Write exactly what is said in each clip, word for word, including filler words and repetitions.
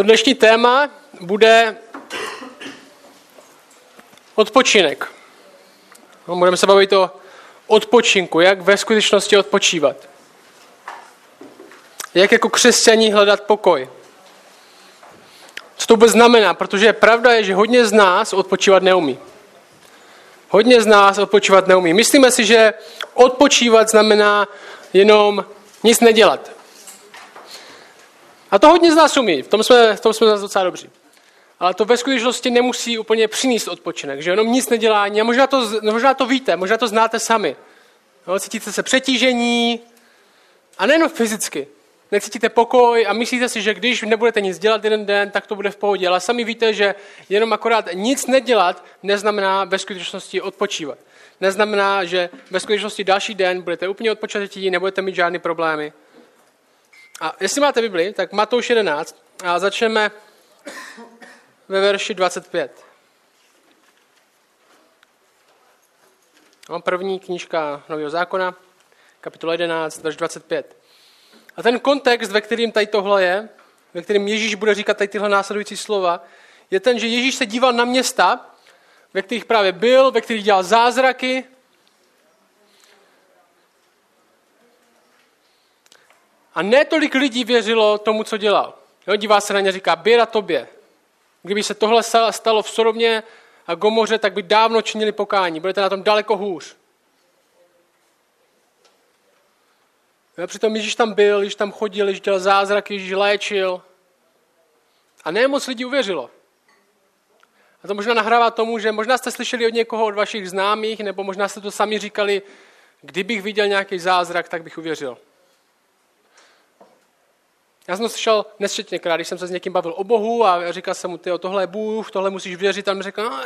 To dnešní téma bude odpočinek. No, budeme se bavit o odpočinku, jak ve skutečnosti odpočívat. Jak jako křesťaní hledat pokoj. Co to vůbec znamená, protože pravda je, že hodně z nás odpočívat neumí. Hodně z nás odpočívat neumí. Myslíme si, že odpočívat znamená jenom nic nedělat. A to hodně z nás umí, v tom jsme, v tom jsme zase docela dobří. Ale to ve skutečnosti nemusí úplně přinést odpočinek, že jenom nic nedělání. A možná to, možná to víte, možná to znáte sami. No, cítíte se přetížení, a nejen fyzicky. Necítíte pokoj a myslíte si, že když nebudete nic dělat jeden den, tak to bude v pohodě. Ale sami víte, že jenom akorát nic nedělat neznamená ve skutečnosti odpočívat. Neznamená, že ve skutečnosti další den budete úplně odpočatí, nebudete mít žádné problémy. A jestli máte Bibli, tak Matouš jedenáct a začneme ve verši dvacet pět. No, první knížka Nového zákona, kapitola jedenáct, verš dvacet pět. A ten kontext, ve kterým tady tohle je, ve kterém Ježíš bude říkat tady tyhle následující slova, je ten, že Ježíš se díval na města, ve kterých právě byl, ve kterých dělal zázraky. A ne tolik lidí věřilo tomu, co dělal. Jo, dívá se na ně a říká, běda tobě. Kdyby se tohle stalo v Sodomě a Gomoře, tak by dávno činili pokání. Budete na tom daleko hůř. Jo, přitom Ježíš tam byl, Ježíš tam chodil, Ježíš dělal zázraky, Ježíš léčil. A ne moc lidí uvěřilo. A to možná nahrává tomu, že možná jste slyšeli od někoho, od vašich známých, nebo možná jste to sami říkali, kdybych viděl nějaký zázrak, tak bych uvěřil. Já jsem to slyšel nesčetněkrát, když jsem se s někým bavil o Bohu a říkal jsem mu, tyjo, tohle je Bůh, tohle musíš věřit. A on mi řekl, no,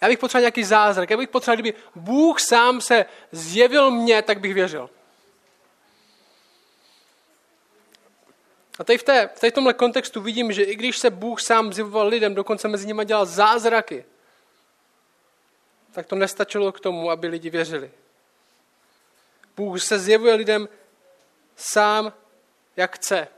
já bych potřeboval nějaký zázrak, já bych potřeboval, kdyby Bůh sám se zjevil mně, tak bych věřil. A tady v, té, tady v tomhle kontextu vidím, že i když se Bůh sám zjevoval lidem, dokonce mezi nimi dělal zázraky, tak to nestačilo k tomu, aby lidi věřili. Bůh se zjevuje lidem sám, jak chce.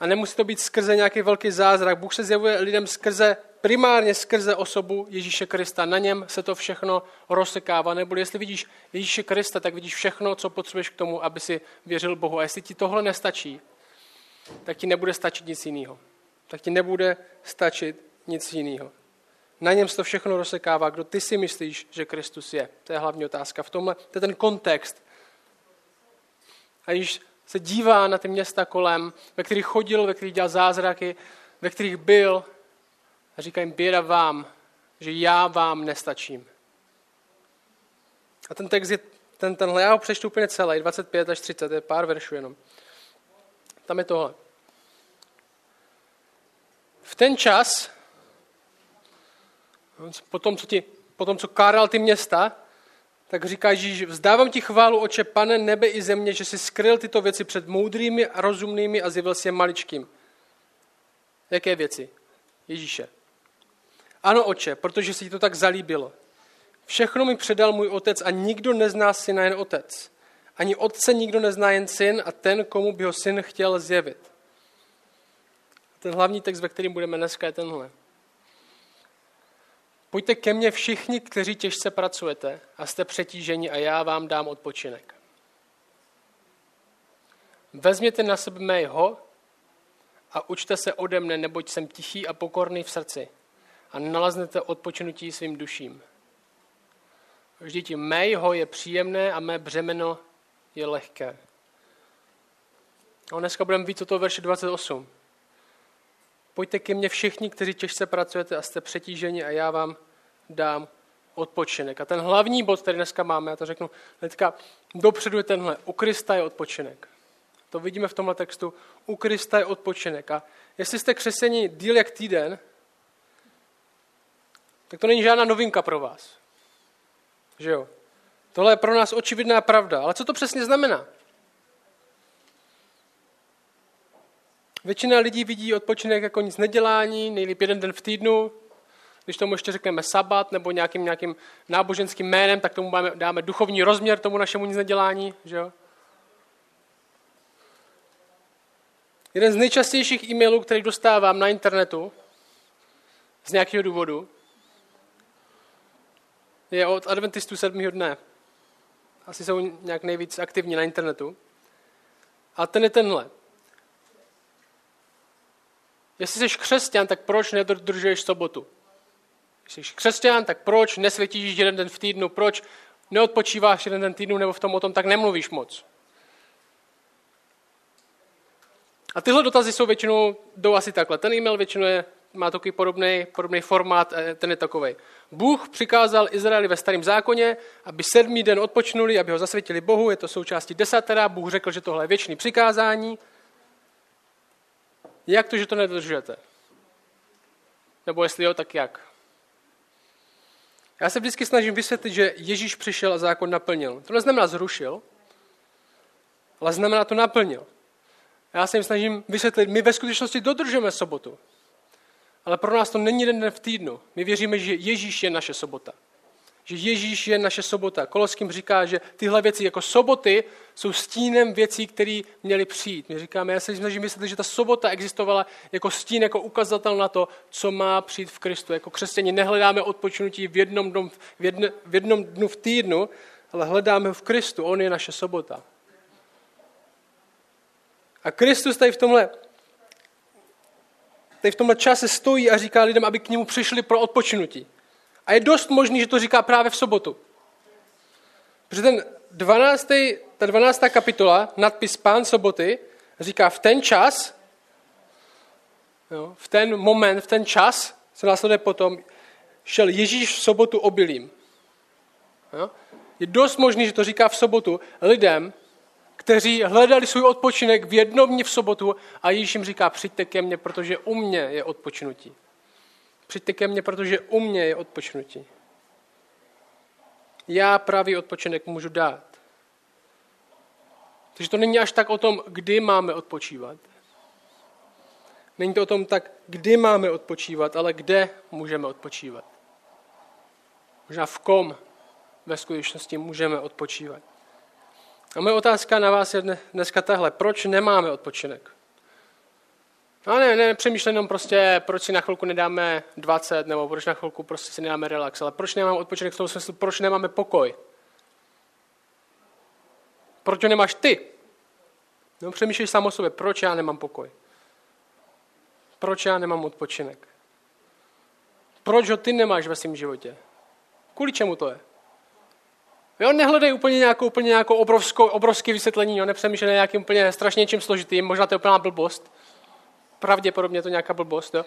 A nemusí to být skrze nějaký velký zázrak. Bůh se zjevuje lidem skrze, primárně skrze osobu Ježíše Krista. Na něm se to všechno rozsekává. Nebo jestli vidíš Ježíše Krista, tak vidíš všechno, co potřebuješ k tomu, aby si věřil Bohu. A jestli ti tohle nestačí, tak ti nebude stačit nic jiného. Tak ti nebude stačit nic jiného. Na něm se to všechno rozsekává. Kdo ty si myslíš, že Kristus je? To je hlavní otázka. V tomhle to je ten kontext. A Ježíš se dívá na ty města kolem, ve kterých chodil, ve kterých dělal zázraky, ve kterých byl a říká jim, běda vám, že já vám nestačím. A ten text je ten, tenhle, já ho přečtu úplně celý, dvacet pět až třicet, je pár veršů jenom. Tam je tohle. V ten čas, po tom, co, ti, po tom, co káral ty města, tak říká Ježíš, vzdávám ti chválu, Oče, Pane, nebe i země, že jsi skryl tyto věci před moudrými a rozumnými a zjevil si je maličkým. Jaké věci? Ježíše. Ano, Oče, protože se ti to tak zalíbilo. Všechno mi předal můj otec a nikdo nezná syna, jen otec. Ani otce nikdo nezná, jen syn a ten, komu by ho syn chtěl zjevit. Ten hlavní text, ve kterém budeme dneska, je tenhle. Pojďte ke mně všichni, kteří těžce pracujete a jste přetíženi a já vám dám odpočinek. Vezměte na sebe mého a učte se ode mne, neboť jsem tichý a pokorný v srdci a naleznete odpočinutí svým duším. Vždyť mého je příjemné a mé břemeno je lehké. A dneska budeme víc o toho verše dvacet osm. Pojďte ke mně všichni, kteří těžce pracujete a jste přetíženi a já vám dám odpočinek. A ten hlavní bod, který dneska máme, já to řeknu hnedka, dopředu je tenhle. U Krista je odpočinek. To vidíme v tomhle textu. U Krista je odpočinek. A jestli jste křesťané díl jak týden, tak to není žádná novinka pro vás. Že jo? Tohle je pro nás očividná pravda. Ale co to přesně znamená? Většina lidí vidí odpočinek jako nic nedělání, nejlíp jeden den v týdnu, když tomu ještě řekneme sabat nebo nějakým, nějakým náboženským jménem, tak tomu dáme, dáme duchovní rozměr tomu našemu nic nedělání. Že jo? Jeden z nejčastějších e-mailů, který dostávám na internetu z nějakého důvodu, je od adventistů sedmého dne. Asi jsou nějak nejvíc aktivní na internetu. A ten je tenhle. Jestli jsi křesťan, tak proč nedodržuješ sobotu? Jestli jsi křesťan, tak proč nesvětíš jeden den v týdnu? Proč neodpočíváš jeden den týdnu nebo v tom o tom tak nemluvíš moc? A tyhle dotazy jsou většinou, jdou asi takhle. Ten e-mail většinou je, má takový podobný, podobný formát, ten je takovej. Bůh přikázal Izraeli ve starém zákoně, aby sedmý den odpočnuli, aby ho zasvětili Bohu, je to součástí desatera, Bůh řekl, že tohle je věčné přikázání. Jak to, že to nedodržujete? Nebo jestli jo, tak jak? Já se vždycky snažím vysvětlit, že Ježíš přišel a zákon naplnil. To neznamená zrušil, ale znamená to naplnil. Já se jim snažím vysvětlit, my ve skutečnosti dodržujeme sobotu. Ale pro nás to není den v týdnu. My věříme, že Ježíš je naše sobota. Že Ježíš je naše sobota. Koloským říká, že tyhle věci jako soboty jsou stínem věcí, které měly přijít. My říkáme, já se snažím vysvětlit, že ta sobota existovala jako stín, jako ukazatel na to, co má přijít v Kristu. Jako křesťani nehledáme odpočinutí v jednom dnu v, jedne, v, jednom dnu v týdnu, ale hledáme ho v Kristu. On je naše sobota. A Kristus tady v tomhle, tady v tomhle čase stojí a říká lidem, aby k němu přišli pro odpočinutí. A je dost možný, že to říká právě v sobotu. Protože ten dvanáctý ta dvanáctá kapitola, nadpis Pán soboty, říká v ten čas, jo, v ten moment, v ten čas, co následuje potom, šel Ježíš v sobotu obilím. Jo? Je dost možný, že to říká v sobotu lidem, kteří hledali svůj odpočinek v jednom dni v sobotu a Ježíš jim říká, přijďte ke mně, protože u mě je odpočinutí. Přijďte ke mně, protože u mě je odpočinutí. Já pravý odpočinek můžu dát. Takže to není až tak o tom, kdy máme odpočívat. Není to o tom tak, kdy máme odpočívat, ale kde můžeme odpočívat. Možná v kom ve skutečnosti můžeme odpočívat. A moje otázka na vás je dneska tahle. Proč nemáme odpočinek? No ne, ne, přemýšlím jenom prostě, proč si na chvilku nedáme dvacet, nebo proč na chvilku prostě si nedáme relax, ale proč nemáme odpočinek v tom smyslu, proč nemáme pokoj? Proč ho nemáš ty? No přemýšlíš sám o sobě, proč já nemám pokoj? Proč já nemám odpočinek? Proč ho ty nemáš ve svém životě? Kvůli čemu to je? Jo, nehledej úplně nějakou, úplně nějakou obrovskou, obrovské vysvětlení, jo, nepřemýšlej nějakým úplně strašně něčím složitým, možná to je úplná blbost, pravděpodobně to nějaká blbost, jo.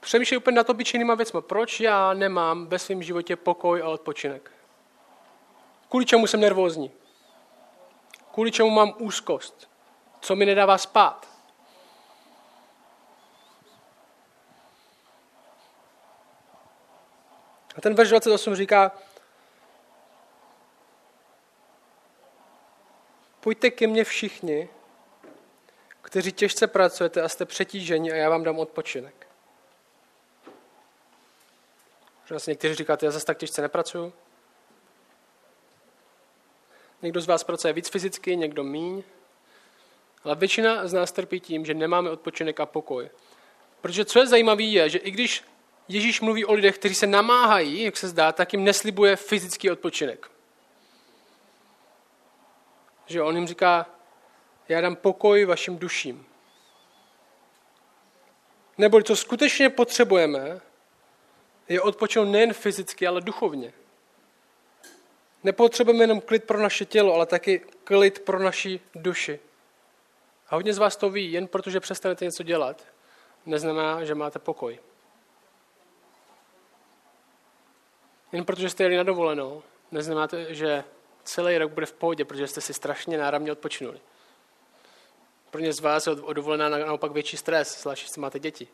Přemýšlej úplně nad obyčejnýma věcma, proč já nemám ve svém životě pokoj a odpočinek? Kvůli čemu jsem nervózní? Kvůli čemu mám úzkost? Co mi nedává spát? A ten verš dvacet osm říká, pojďte ke mně všichni, kteří těžce pracujete a jste přetíženi a já vám dám odpočinek. Že asi někteří říkáte, já zase tak těžce nepracuju. Někdo z vás pracuje víc fyzicky, někdo míň. Ale většina z nás trpí tím, že nemáme odpočinek a pokoj. Protože co je zajímavé je, že i když Ježíš mluví o lidech, kteří se namáhají, jak se zdá, tak jim neslibuje fyzický odpočinek. Že on jim říká, já dám pokoj vašim duším. Neboli co skutečně potřebujeme, je odpočinout nejen fyzicky, ale duchovně. Nepotřebujeme jenom klid pro naše tělo, ale taky klid pro naši duši. A hodně z vás to ví, jen protože přestanete něco dělat, neznamená, že máte pokoj. Jen protože jste jeli na dovolenou, neznamená, že celý rok bude v pohodě, protože jste si strašně náramně odpočinuli. Pro ně z vás je dovolená naopak větší stres, zvlášť, jestli máte děti.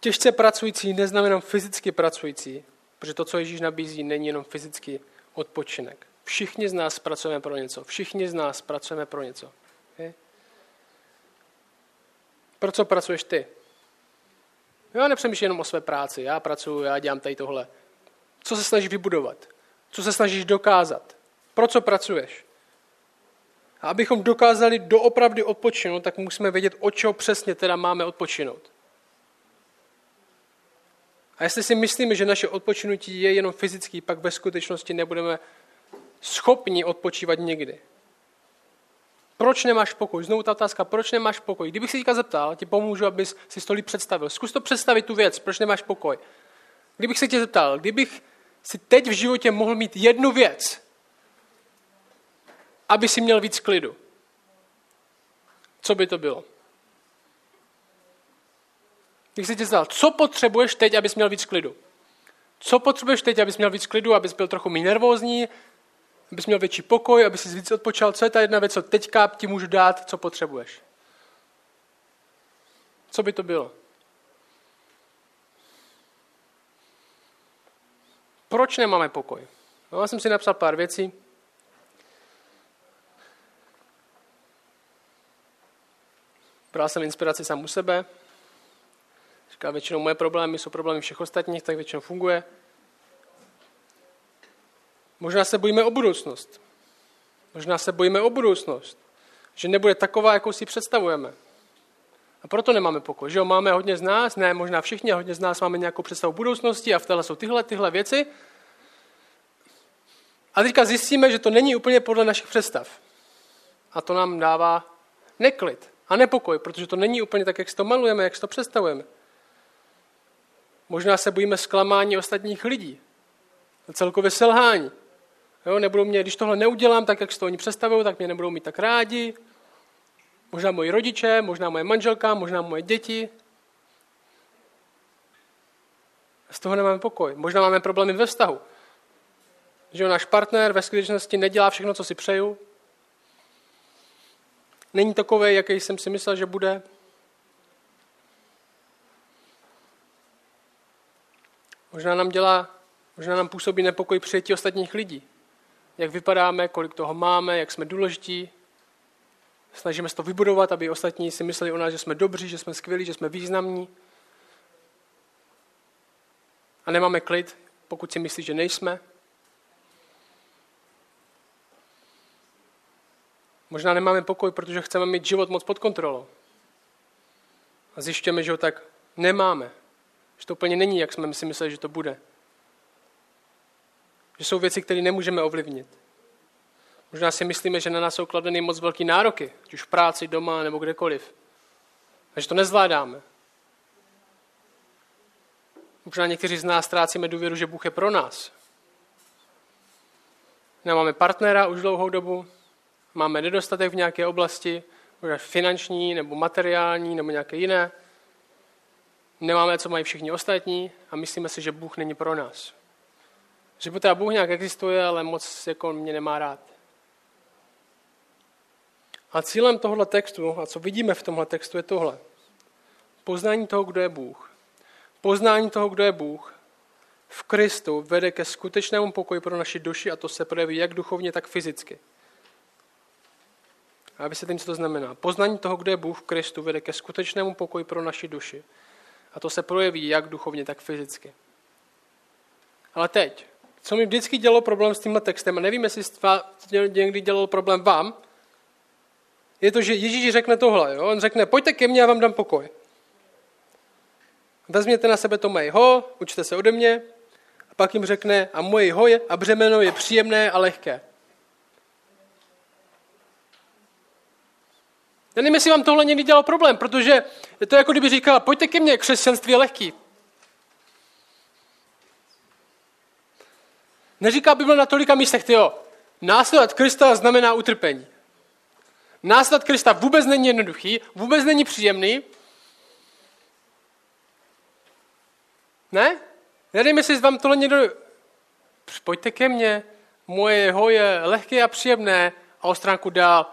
Těžce pracující neznamená fyzicky pracující, protože to, co Ježíš nabízí, není jenom fyzický odpočinek. Všichni z nás pracujeme pro něco. Všichni z nás pracujeme pro něco. Okay? Pro co pracuješ ty? Já nepřemýšlím jenom o své práci. Já pracuji, já dělám tady tohle. Co se snažíš vybudovat? Co se snažíš dokázat? Pro co pracuješ? A abychom dokázali doopravdy odpočinout, tak musíme vědět, od čeho přesně teda máme odpočinout. A jestli si myslíme, že naše odpočinutí je jenom fyzický, pak ve skutečnosti nebudeme schopni odpočívat nikdy. Proč nemáš pokoj? Znovu ta otázka, proč nemáš pokoj? Kdybych si teďka zeptal, ti pomůžu, abys si to líp představil. Zkus to představit tu věc, proč nemáš pokoj. Kdybych se tě zeptal, kdybych si teď v životě mohl mít jednu věc, aby si měl víc klidu. Co by to bylo? Když se tě zeptal, co potřebuješ teď, abys měl víc klidu? Co potřebuješ teď, abys měl víc klidu, abys byl trochu méně nervózní, abys měl větší pokoj, abys si víc odpočal? Co je ta jedna věc, co teďka ti můžu dát, co potřebuješ? Co by to bylo? Proč nemáme pokoj? No, já jsem si napsal pár věcí. Bral jsem inspiraci sám u sebe. Říkám, většinou moje problémy jsou problémy všech ostatních, tak většinou funguje. Možná se bojíme o budoucnost. Možná se bojíme o budoucnost. Že nebude taková, jakou si představujeme. A proto nemáme pokoj. Že jo, máme hodně z nás, ne možná všichni, hodně z nás máme nějakou představu budoucnosti a v téhle jsou tyhle, tyhle věci. A teďka zjistíme, že to není úplně podle našich představ. A to nám dává neklid a nepokoj, protože to není úplně tak, jak si to malujeme, jak si to představujeme. Možná se bojíme zklamání ostatních lidí. Celkově selhání. Jo, nebudou mě, když tohle neudělám, tak jak si to oni představují, tak mě nebudou mít tak rádi. Možná moji rodiče, možná moje manželka, možná moje děti. Z toho nemáme pokoj. Možná máme problémy ve vztahu. Že náš partner ve skutečnosti nedělá všechno, co si přeju. Není takový, jaký jsem si myslel, že bude. Možná nám dělá, možná nám působí nepokoj přijetí ostatních lidí. Jak vypadáme, kolik toho máme, jak jsme důležití. Snažíme se to vybudovat, aby ostatní si mysleli o nás, že jsme dobří, že jsme skvělí, že jsme významní. A nemáme klid, pokud si myslí, že nejsme. Možná nemáme pokoj, protože chceme mít život moc pod kontrolou. A zjišťujeme, že ho tak nemáme. Že to úplně není, jak jsme si mysleli, že to bude. Že jsou věci, které nemůžeme ovlivnit. Možná si myslíme, že na nás jsou kladeny moc velké nároky, ať už v práci, doma nebo kdekoliv. A že to nezvládáme. Možná někteří z nás ztrácíme důvěru, že Bůh je pro nás. Nemáme partnera už dlouhou dobu, máme nedostatek v nějaké oblasti, možná finanční nebo materiální nebo nějaké jiné. Nemáme, co mají všichni ostatní a myslíme si, že Bůh není pro nás. Že teda Bůh nějak existuje, ale moc jako mě nemá rád. A cílem tohohle textu, a co vidíme v tomhle textu, je tohle. Poznání toho, kdo je Bůh. Poznání toho, kdo je Bůh v Kristu vede ke skutečnému pokoji pro naši duši a to se projeví jak duchovně, tak fyzicky. A vysvětlím, co to znamená. Poznání toho, kdo je Bůh v Kristu vede ke skutečnému pokoji pro naši duši. A to se projeví jak duchovně, tak fyzicky. Ale teď, co mi vždycky dělalo problém s tímhle textem, a nevím, jestli někdy dělalo problém vám, je to, že Ježíš řekne tohle. Jo? On řekne, pojďte ke mně, já vám dám pokoj. Vezměte na sebe to mého, učte se ode mě. A pak jim řekne, a moje jeho je, a břemeno je příjemné a lehké. Já nevím, jestli vám tohle někdy dělalo problém, protože je to jako kdyby říkala, pojďte ke mně, křesťanství je lehký. Neříká Bible na tolika místech, tyjo, následovat Krista znamená utrpení. Následovat Krista vůbec není jednoduchý, vůbec není příjemný. Ne? Já nevím, jestli vám tohle někdo... Pojďte ke mně, moje jeho je lehké a příjemné a o stránku dál.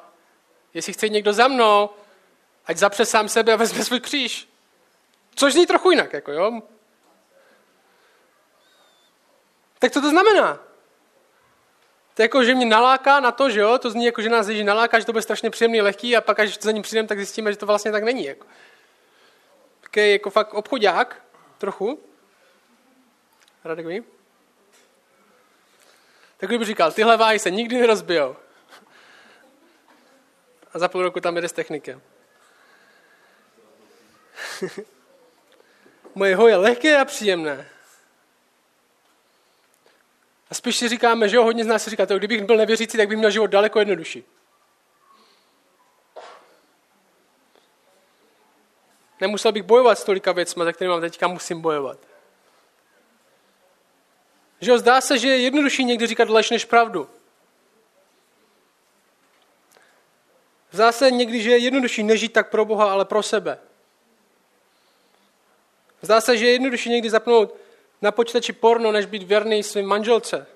Jestli chce někdo za mnou, ať zapře sám sebe a vezme svůj kříž. Což zní trochu jinak, jako jo. Tak co to znamená? To je jako, že mě naláká na to, že jo, to zní jako, že nás Ježíš naláká, že to bude strašně příjemný, lehký a pak, až za ním přijdeme, tak zjistíme, že to vlastně tak není. Jako. Tak je jako fakt obchodák, trochu. Radek ví? Tak kdyby říkal, tyhle váhy se nikdy nerozbijou. a za půl roku tam jede s technikem. Moje ho je lehké a příjemné. A spíš si říkáme, že jo, hodně z nás si říká, to, kdybych byl nevěřící, tak bych měl život daleko jednodušší. Nemusel bych bojovat s tolika věcmi, za které mám teďka musím bojovat. Že jo, zdá se, že je jednodušší někdy říkat lež než pravdu. Zdá se někdy, že je jednodušší nežít tak pro Boha, ale pro sebe. Zdá se, že je jednodušší někdy zapnout na počítači porno, než být věrný svým manželce.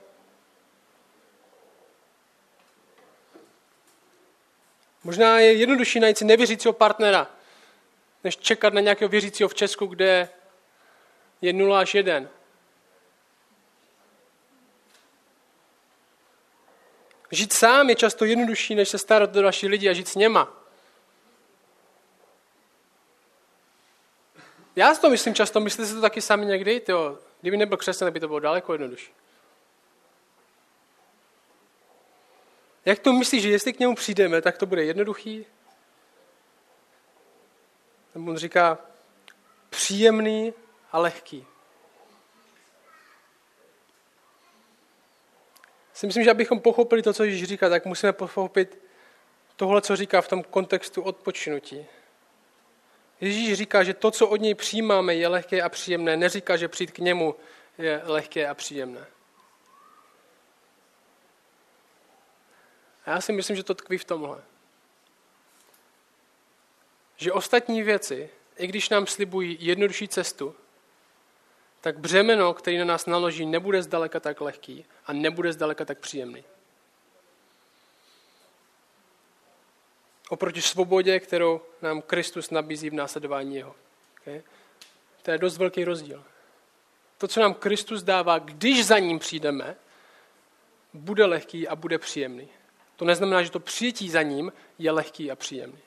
Možná je jednodušší najít si nevěřícího partnera, než čekat na nějakého věřícího v Česku, kde je nula až jedna. Žít sám je často jednodušší, než se starat o další lidi a žít s něma. Já si to myslím často, myslíte si to taky sami někdy? Tyjo, kdyby nebyl křesťan, tak by to bylo daleko jednodušší. Jak to myslíš, že jestli k němu přijdeme, tak to bude jednoduchý? Nebo on říká příjemný a lehký. Si myslím, že abychom pochopili to, co Ježíš říká, tak musíme pochopit tohle, co říká v tom kontextu odpočinutí. Ježíš říká, že to, co od něj přijímáme, je lehké a příjemné. Neříká, že přijít k němu je lehké a příjemné. A já si myslím, že to tkví v tomhle. Že ostatní věci, i když nám slibují jednodušší cestu, tak břemeno, který na nás naloží, nebude zdaleka tak lehký a nebude zdaleka tak příjemný. Oproti svobodě, kterou nám Kristus nabízí v následování jeho. Okay? To je dost velký rozdíl. To, co nám Kristus dává, když za ním přijdeme, bude lehký a bude příjemný. To neznamená, že to přijetí za ním je lehký a příjemný.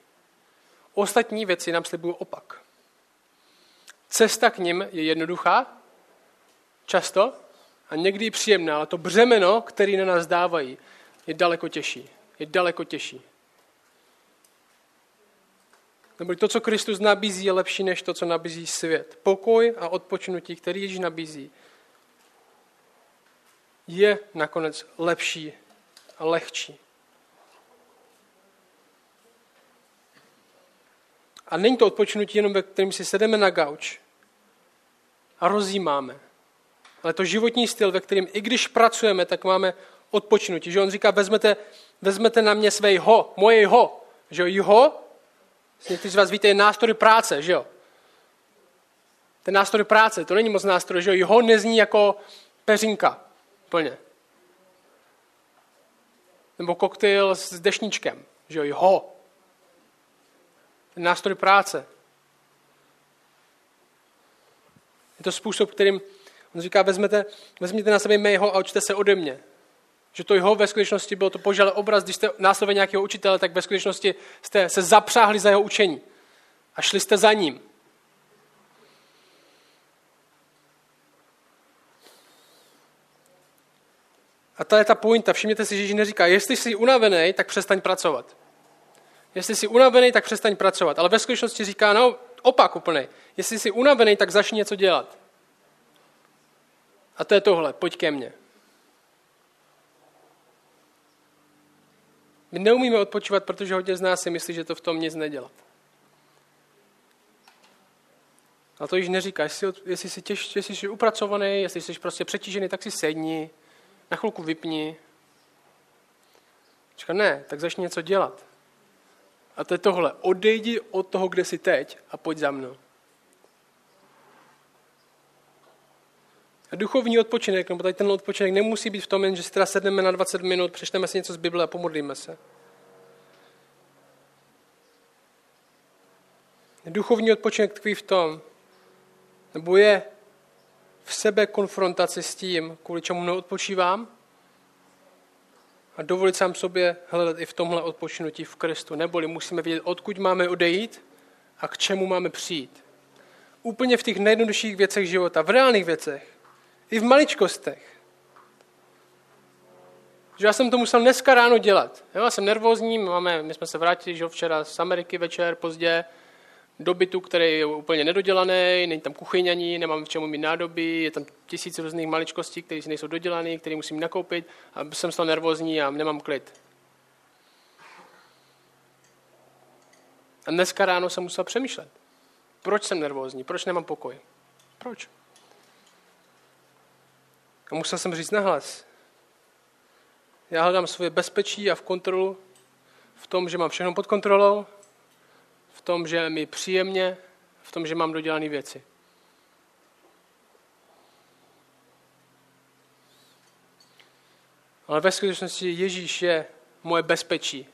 Ostatní věci nám slibují opak. Cesta k nim je jednoduchá, často a někdy i příjemná, ale to břemeno, který na nás dávají, je daleko těžší. Je daleko těžší. Nebo to, co Kristus nabízí, je lepší než to, co nabízí svět. Pokoj a odpočinutí, který Ježíš nabízí, je nakonec lepší a lehčí. A není to odpočinutí jenom, ve kterém si sedeme na gauč a rozjímáme. Ale to životní styl, ve kterém i když pracujeme, tak máme odpočinutí. Že on říká, vezmete, vezmete na mě své jho, moje jho. Že jho, někteří z vás víte, je nástroj práce, že jo? Ten nástroj práce, to není moc nástroj, že jo? Jho nezní jako peřinka, plně. Nebo koktejl s dešničkem, že jo? Jho. Ten nástroj práce. Je to způsob, kterým on říká, vezmete, vezměte na sebe mého a učte se ode mě. Že to jeho ve skutečnosti bylo to požadavý obraz, když jste následovali nějakého učitele, tak ve skutečnosti jste se zapřáhli za jeho učení a šli jste za ním. A ta je ta pointa, všimněte si, že Ježíš neříká, jestli jsi unavený, tak přestaň pracovat. Jestli jsi unavený, tak přestaň pracovat. Ale ve skutečnosti říká, no, opak úplnej. Jestli jsi unavený, tak začni něco dělat. A to je tohle, pojď ke mně. My neumíme odpočívat, protože hodně z nás si myslí, že to v tom nic nedělat. Ale to již neříká. Jestli, jestli, jsi, těž, jestli jsi upracovaný, jestli jsi prostě přetížený, tak si sedni, na chvilku vypni. Říká, ne, tak začni něco dělat. A to je tohle. Odejdi od toho, kde jsi teď a pojď za mnou. A duchovní odpočinek, nebo tady ten odpočinek nemusí být v tom, že si teda sedneme na dvacet minut, přečteme si něco z Bible a pomodlíme se. Duchovní odpočinek tkví v tom, nebo je v sebe konfrontaci s tím, kvůli čemu neodpočívám, a dovolit sám sobě hledat i v tomhle odpočinutí v Kristu. Neboli musíme vědět, odkud máme odejít a k čemu máme přijít. Úplně v těch nejjednodušších věcech života, v reálných věcech, i v maličkostech. že já jsem to musel dneska ráno dělat. Jo, já jsem nervózní, máme, my jsme se vrátili že včera z Ameriky večer pozdě, do bytu, který je úplně nedodělaný, není tam kuchyň ani, nemám v čemu mít nádoby, je tam tisíc různých maličkostí, které si nejsou dodělané, které musím nakoupit a jsem z toho nervózní a nemám klid. A dneska ráno jsem musel přemýšlet. Proč jsem nervózní? Proč nemám pokoj? Proč? A musel jsem říct nahlas. Já hledám svoje bezpečí a v kontrolu v tom, že mám všechno pod kontrolou, v tom, že je mi příjemně, v tom, že mám dodělané věci. Ale ve skutečnosti Ježíš je moje bezpečí,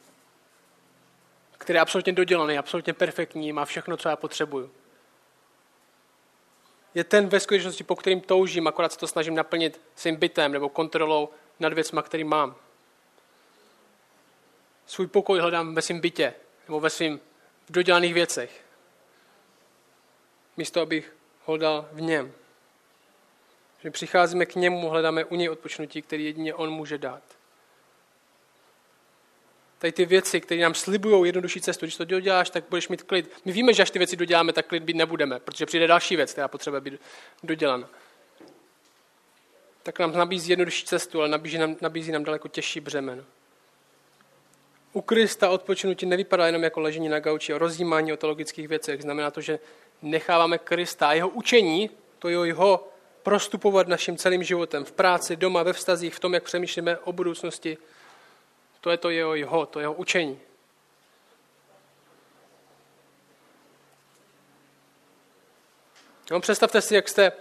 který je absolutně dodělaný, absolutně perfektní, má všechno, co já potřebuju. Je ten ve skutečnosti, po kterým toužím, akorát se to snažím naplnit svým bytem nebo kontrolou nad věcma, který mám. Svůj pokoj hledám ve svým bytě nebo ve svým v dodělaných věcech. Místo, abych hledal v něm. Že přicházíme k němu, hledáme u něj odpočnutí, který jedině on může dát. Tady ty věci, které nám slibují jednodušší cestu, když to doděláš, tak budeš mít klid. My víme, že až ty věci doděláme, tak klid být nebudeme, protože přijde další věc, která potřebuje být dodělána. Tak nám nabízí jednodušší cestu, ale nabízí nám, nabízí nám daleko těžší břemeno. U Krista odpočinutí nevypadá jenom jako ležení na gauči a rozjímání o teologických věcech. Znamená to, že necháváme Krista a jeho učení, to jeho prostupovat naším celým životem, v práci, doma, ve vztazích, v tom, jak přemýšlíme o budoucnosti. To je to jeho jeho, to jeho učení. No, představte si, jak jste,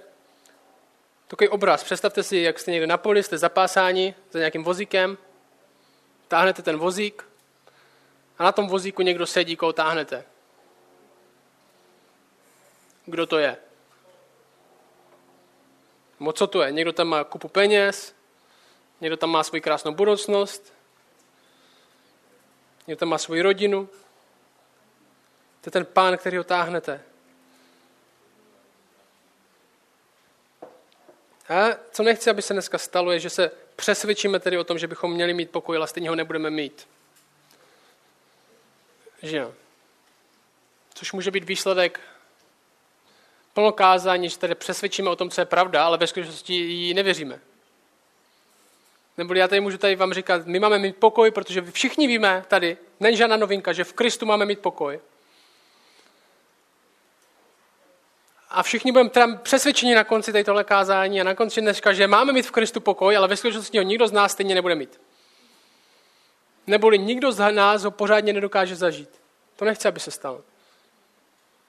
takový obraz, představte si, jak jste někde na poli, jste zapásáni za nějakým vozíkem, táhnete ten vozík a na tom vozíku někdo sedí, koho táhnete. Kdo to je? No, co to je? Někdo tam má kupu peněz, někdo tam má svou krásnou budoucnost, někdo tam má svoji rodinu. To je ten pán, který ho táhnete. A co nechci, aby se dneska stalo, je, že se přesvědčíme tedy o tom, že bychom měli mít pokoj, ale stejně ho nebudeme mít. Že? Což může být výsledek plno kázání, že tedy přesvědčíme o tom, co je pravda, ale ve skutečnosti ji nevěříme. Nebo já tady můžu tady vám říkat, my máme mít pokoj, protože všichni víme tady, není žádná novinka, že v Kristu máme mít pokoj. A všichni budeme přesvědčeni na konci tady tohle kázání a na konci dneska, že máme mít v Kristu pokoj, ale ve skutečnosti ho nikdo z nás stejně nebude mít. Neboli nikdo z nás ho pořádně nedokáže zažít. To nechci, aby se stalo.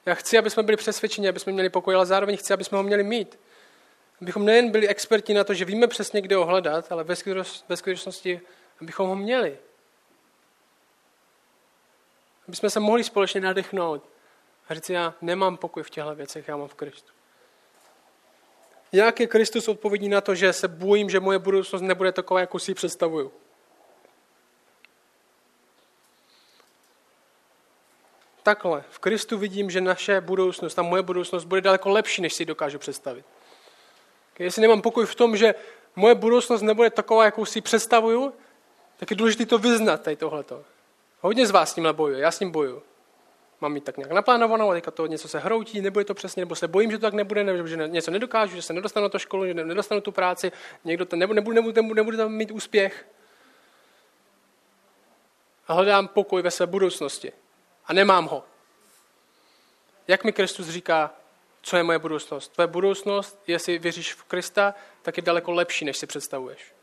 Já chci, aby jsme byli přesvědčeni, aby jsme měli pokoj, ale zároveň chci, aby jsme ho měli mít. Abychom nejen byli experti na to, že víme přesně, kde ho hledat, ale ve skutečnosti, abychom ho měli. Aby jsme se mohli společně nadechnout a říct, já nemám pokoj v těchto věcech, já mám v Kristu. Jak je Kristus odpovědí na to, že se bojím, že moje budoucnost nebude taková, jakou si ji představuju? Takhle, v Kristu vidím, že naše budoucnost, ta moje budoucnost bude daleko lepší, než si ji dokážu představit. Jestli nemám pokoj v tom, že moje budoucnost nebude taková, jakou si ji představuju, tak je důležité to vyznat tady tohleto. Hodně z vás s tímhle bojuje, já s ním bojuju. Mám mít tak nějak naplánovanou, a teďka to něco se hroutí, nebude to přesně, nebo se bojím, že to tak nebude, nebo že něco nedokážu, že se nedostanu na to školu, že nedostanu tu práci, někdo to nebude, nebude, nebude, nebude tam mít úspěch. A hledám pokoj ve své budoucnosti. A nemám ho. Jak mi Kristus říká, co je moje budoucnost? Tvoje budoucnost, jestli věříš v Krista, tak je daleko lepší, než si představuješ.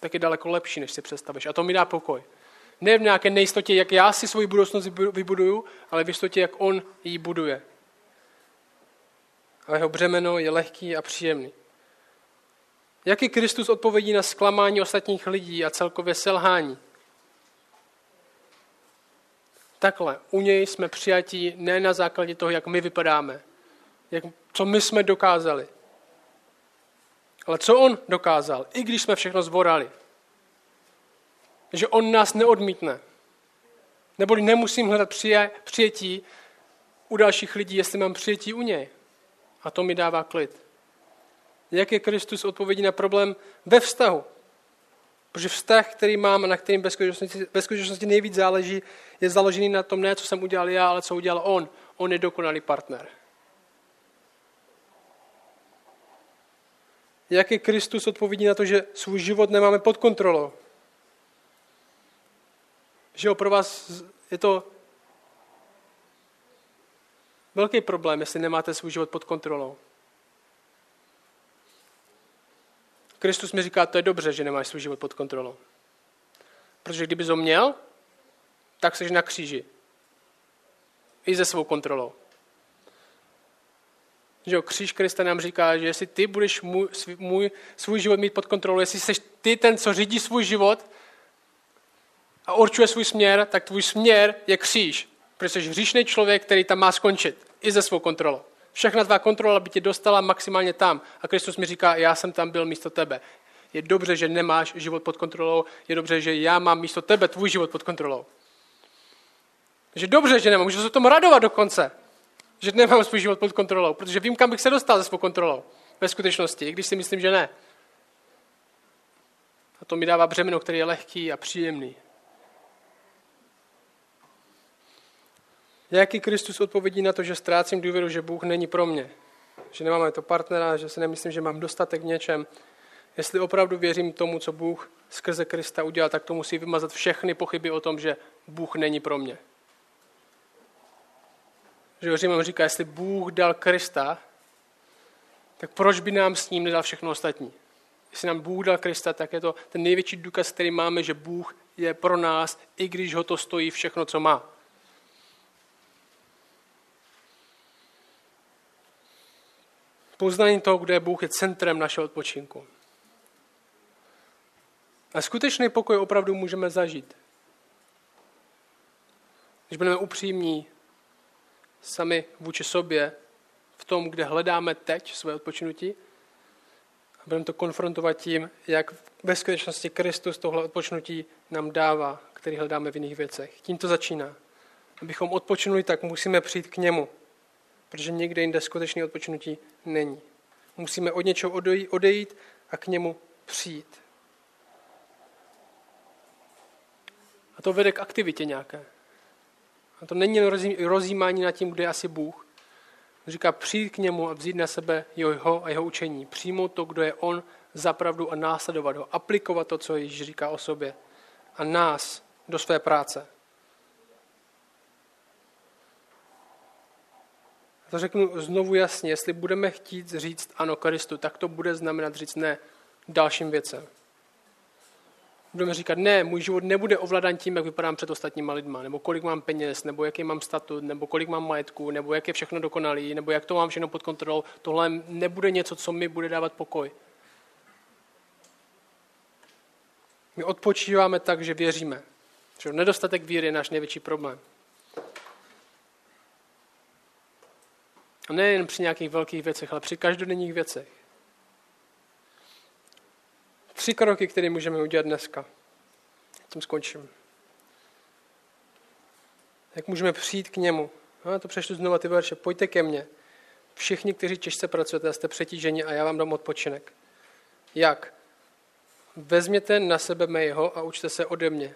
Tak je daleko lepší, než si představuješ. A to mi dá pokoj. Ne v nějaké nejistotě, jak já si svoji budoucnost vybuduju, ale v jistotě, jak on ji buduje. A jeho břemeno je lehký a příjemný. Jak je Kristus odpovědí na zklamání ostatních lidí a celkově selhání? Takhle, u něj jsme přijatí ne na základě toho, jak my vypadáme, jak, co my jsme dokázali, ale co on dokázal, i když jsme všechno zvorali. Že on nás neodmítne. Neboli nemusím hledat přije, přijetí u dalších lidí, jestli mám přijetí u něj. A to mi dává klid. Jak je Kristus odpovědí na problém ve vztahu? Protože vztah, který mám a na kterým ve skutečnosti nejvíc záleží, je založený na tom, ne co jsem udělal já, ale co udělal on. On je dokonalý partner. Jak je Kristus odpovědí na to, že svůj život nemáme pod kontrolou? Že pro vás je to velký problém, jestli nemáte svůj život pod kontrolou. Kristus mi říká, to je dobře, že nemáš svůj život pod kontrolou. Protože kdybys ho měl, tak seš na kříži. I se svou kontrolou. Že jo, kříž Krista nám říká, že jestli ty budeš můj, můj, svůj život mít pod kontrolou, jestli seš ty ten, co řídí svůj život a určuje svůj směr, tak tvůj směr je kříž. Protože jsi hříšný člověk, který tam má skončit. I se svou kontrolou. Všechna tvá kontrola by tě dostala maximálně tam. A Kristus mi říká, já jsem tam byl místo tebe. Je dobře, že nemáš život pod kontrolou, je dobře, že já mám místo tebe tvůj život pod kontrolou. Že dobře, že nemám, můžu se o tom radovat dokonce, že nemám svůj život pod kontrolou, protože vím, kam bych se dostal ze svou kontrolou ve skutečnosti, i když si myslím, že ne. A to mi dává břemeno, který je lehký a příjemný. Jaký Kristus odpovědí na to, že ztrácím důvěru, že Bůh není pro mě, že nemáme to partnera, že si nemyslím, že mám dostatek v něčem. Jestli opravdu věřím tomu, co Bůh skrze Krista udělal, tak to musí vymazat všechny pochyby o tom, že Bůh není pro mě. Že Římanům říká, jestli Bůh dal Krista, tak proč by nám s ním nedal všechno ostatní? Jestli nám Bůh dal Krista, tak je to ten největší důkaz, který máme, že Bůh je pro nás, i když ho to stojí všechno, co má. Poznání toho, kde je Bůh, je centrem našeho odpočinku. A skutečný pokoj opravdu můžeme zažít. Když budeme upřímní sami vůči sobě v tom, kde hledáme teď své odpočinutí, a budeme to konfrontovat tím, jak ve skutečnosti Kristus tohle odpočinutí nám dává, který hledáme v jiných věcech. Tím to začíná. Abychom odpočinuli, tak musíme přijít k němu. Protože někde jinde skutečné odpočinutí není. Musíme od něčeho odejít a k němu přijít. A to vede k aktivitě nějaké. A to není rozjímání nad tím, kde je asi Bůh. On říká přijít k němu a vzít na sebe jeho a jeho učení. Přijmout to, kdo je on, zapravdu a následovat ho. Aplikovat to, co Ježíš říká o sobě. A nás do své práce. To řeknu znovu jasně, jestli budeme chtít říct ano Kristu, tak to bude znamenat říct ne dalším věcem. Budeme říkat, ne, můj život nebude ovládán tím, jak vypadám před ostatníma lidma, nebo kolik mám peněz, nebo jaký mám statut, nebo kolik mám majetku, nebo jak je všechno dokonalý, nebo jak to mám všechno pod kontrolou. Tohle nebude něco, co mi bude dávat pokoj. My odpočíváme tak, že věříme. Že nedostatek víry je náš největší problém. A nejen při nějakých velkých věcech, ale při každodenních věcech. Tři kroky, které můžeme udělat dneska. Tím skončím. Jak můžeme přijít k němu? No, to přečtu znova ty verše. Pojďte ke mně. Všichni, kteří těžce pracujete, jste přetíženi a já vám dám odpočinek. Jak? Vezměte na sebe mého a učte se ode mě.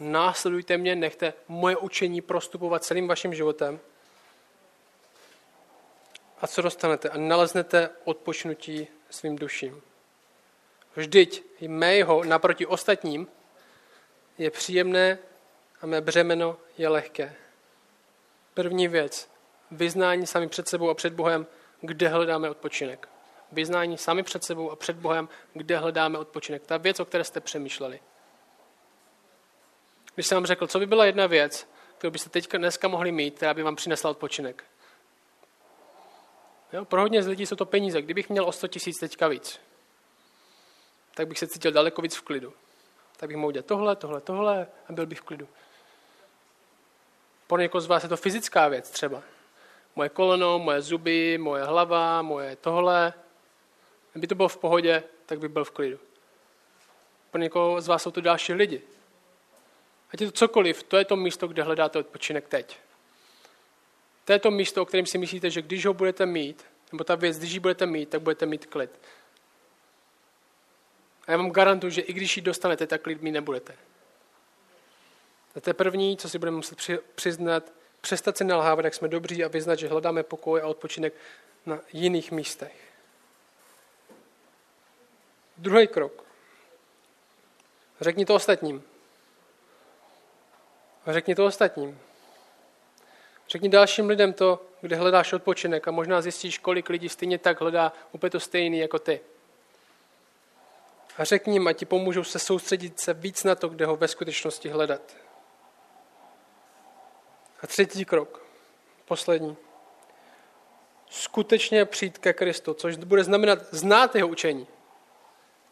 Následujte mě, nechte moje učení prostupovat celým vaším životem. A co dostanete? A naleznete odpočinutí svým duším. Vždyť mého naproti ostatním je příjemné a mé břemeno je lehké. První věc. Vyznání sami před sebou a před Bohem, kde hledáme odpočinek. Vyznání sami před sebou a před Bohem, kde hledáme odpočinek. Ta věc, o které jste přemýšleli. Když jsem vám řekl, co by byla jedna věc, kterou byste teďka dneska mohli mít, která by vám přinesla odpočinek. Jo, pro hodně z lidí jsou to peníze. Kdybych měl o sto tisíc teďka víc, tak bych se cítil daleko víc v klidu. Tak bych mohl dělat tohle, tohle, tohle a byl bych v klidu. Pro někoho z vás je to fyzická věc třeba. Moje koleno, moje zuby, moje hlava, moje tohle. Kdyby to bylo v pohodě, tak bych byl v klidu. Pro někoho z vás jsou to další lidi. Ať je to cokoliv, to je to místo, kde hledáte odpočinek teď. To je to místo, o kterém si myslíte, že když ho budete mít, nebo ta věc, když ji budete mít, tak budete mít klid. A já vám garantuju, že i když ji dostanete, tak lidmi nebudete. A to je první, co si budeme muset přiznat, přestat si nalhávat, jak jsme dobří a vyznat, že hledáme pokoj a odpočinek na jiných místech. Druhý krok. Řekni to ostatním. Řekni to ostatním. Řekni dalším lidem to, kde hledáš odpočinek a možná zjistíš, kolik lidí stejně tak hledá úplně to stejný jako ty. A řekni jim, ať ti pomůžou se soustředit se víc na to, kde ho ve skutečnosti hledat. A třetí krok, poslední. Skutečně přijít ke Kristu, což bude znamenat znát jeho učení.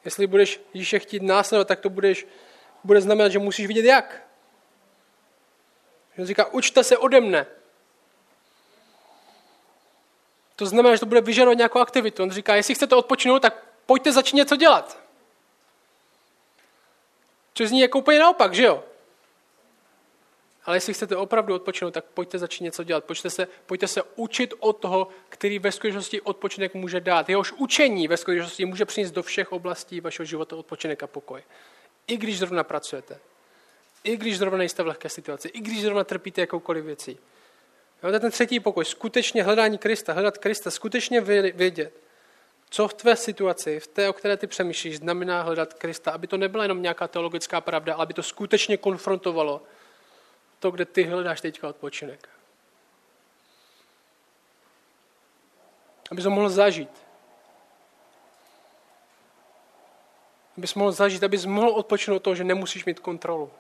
Jestli budeš Ježíše chtít následovat, tak to budeš, bude znamenat, že musíš vidět jak. On říká, učte se ode mne. To znamená, že to bude vyžadovat nějakou aktivitu. On říká, jestli chcete odpočinout, tak pojďte začít něco dělat. Což zní jako úplně naopak, že jo? Ale jestli chcete opravdu odpočinout, tak pojďte začít něco dělat. Pojďte se, pojďte se učit od toho, který ve skutečnosti odpočinek může dát. Jehož učení ve skutečnosti může přinést do všech oblastí vašeho života odpočinek a pokoj. I když zrovna pracujete. I když zrovna nejste v lehké situaci. I když zrovna trpíte jakoukoliv věcí. Jo, to je ten třetí pokoj. Skutečně hledání Krista. Hledat Krista. Skutečně vědět, co v tvé situaci, v té, o které ty přemýšlíš, znamená hledat Krista. Aby to nebyla jenom nějaká teologická pravda, ale aby to skutečně konfrontovalo to, kde ty hledáš teďka odpočinek. Abys ho mohl zažít. Abys mohl zažít, abys mohl odpočinout toho, že nemusíš mít kontrolu.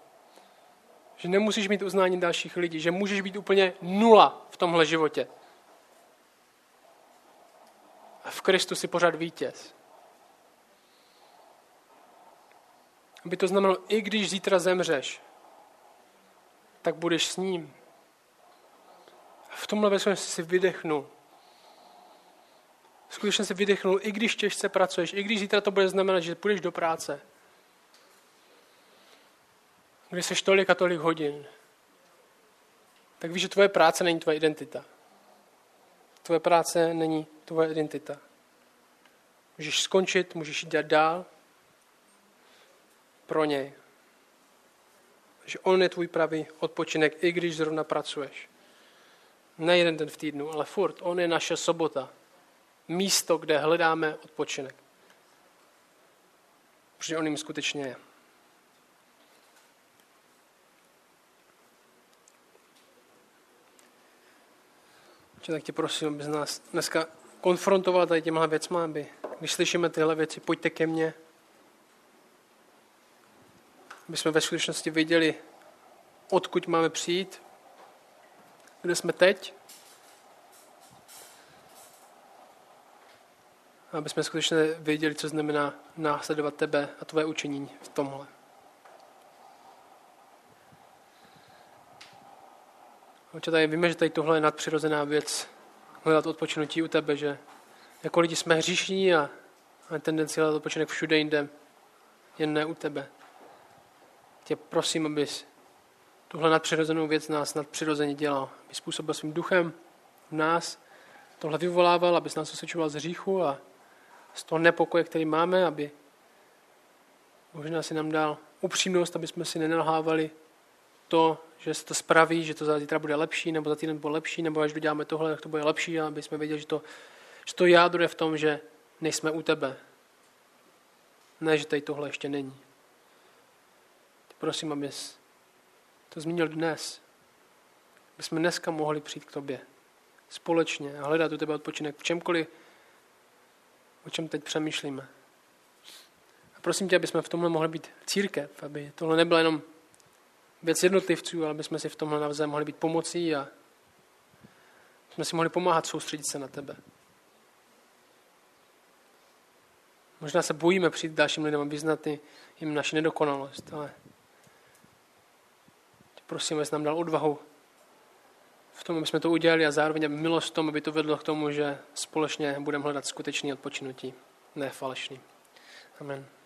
Že nemusíš mít uznání dalších lidí. Že můžeš být úplně nula v tomhle životě. A v Kristu jsi pořád vítěz. Aby to znamenalo, i když zítra zemřeš, tak budeš s ním. A v tomhle věci si vydechnul. Skutečně si vydechnul, i když těžce pracuješ, i když zítra to bude znamenat, že půjdeš do práce. Když jsi tolik a tolik hodin, tak víš, že tvoje práce není tvoje identita. Tvoje práce není tvoje identita. Můžeš skončit, můžeš jít dál pro něj. Že on je tvůj pravý odpočinek, i když zrovna pracuješ. Ne jeden den v týdnu, ale furt. On je naše sobota. Místo, kde hledáme odpočinek. Protože on jim skutečně je. Tak tě prosím, abys nás dneska konfrontoval tady těmhle věcma, aby, když slyšíme tyhle věci, pojďte ke mně. Aby jsme ve skutečnosti věděli, odkud máme přijít, kde jsme teď. Aby jsme skutečně věděli, co znamená následovat tebe a tvoje učení v tomhle. Oče, tady víme, že tady tohle je nadpřirozená věc, hledat odpočinutí u tebe, že jako lidi jsme hříšní a máme tendenci hledat odpočinek všude jinde, jen ne u tebe. Tě prosím, abys tuhle nadpřirozenou věc nás nadpřirozeně dělal, aby způsobil svým duchem v nás, tohle vyvolával, abys nás osvědčoval z hříchu a z toho nepokoje, který máme, aby možná si nám dal upřímnost, aby jsme si nenalhávali to, že se to spraví, že to za zítra bude lepší, nebo za týden bude lepší, nebo až doděláme tohle, tak to bude lepší, aby jsme věděli, že to, že to jádro je v tom, že nejsme u tebe. Ne, že tady tohle ještě není. Prosím, abys to zmínil dnes. Aby jsme dneska mohli přijít k tobě společně a hledat u tebe odpočinek v čemkoliv, o čem teď přemýšlíme. A prosím tě, aby jsme v tomhle mohli být církev, aby tohle nebyla jenom věc jednotlivců, ale aby jsme si v tomhle navzájem mohli být pomocí a jsme si mohli pomáhat soustředit se na tebe. Možná se bojíme přijít dalším lidem a vyznat jim naši nedokonalost, ale prosím, aby jsi nám dal odvahu v tom, aby jsme to udělali a zároveň aby milost v tom, aby to vedlo k tomu, že společně budeme hledat skutečný odpočinutí, ne falešný. Amen.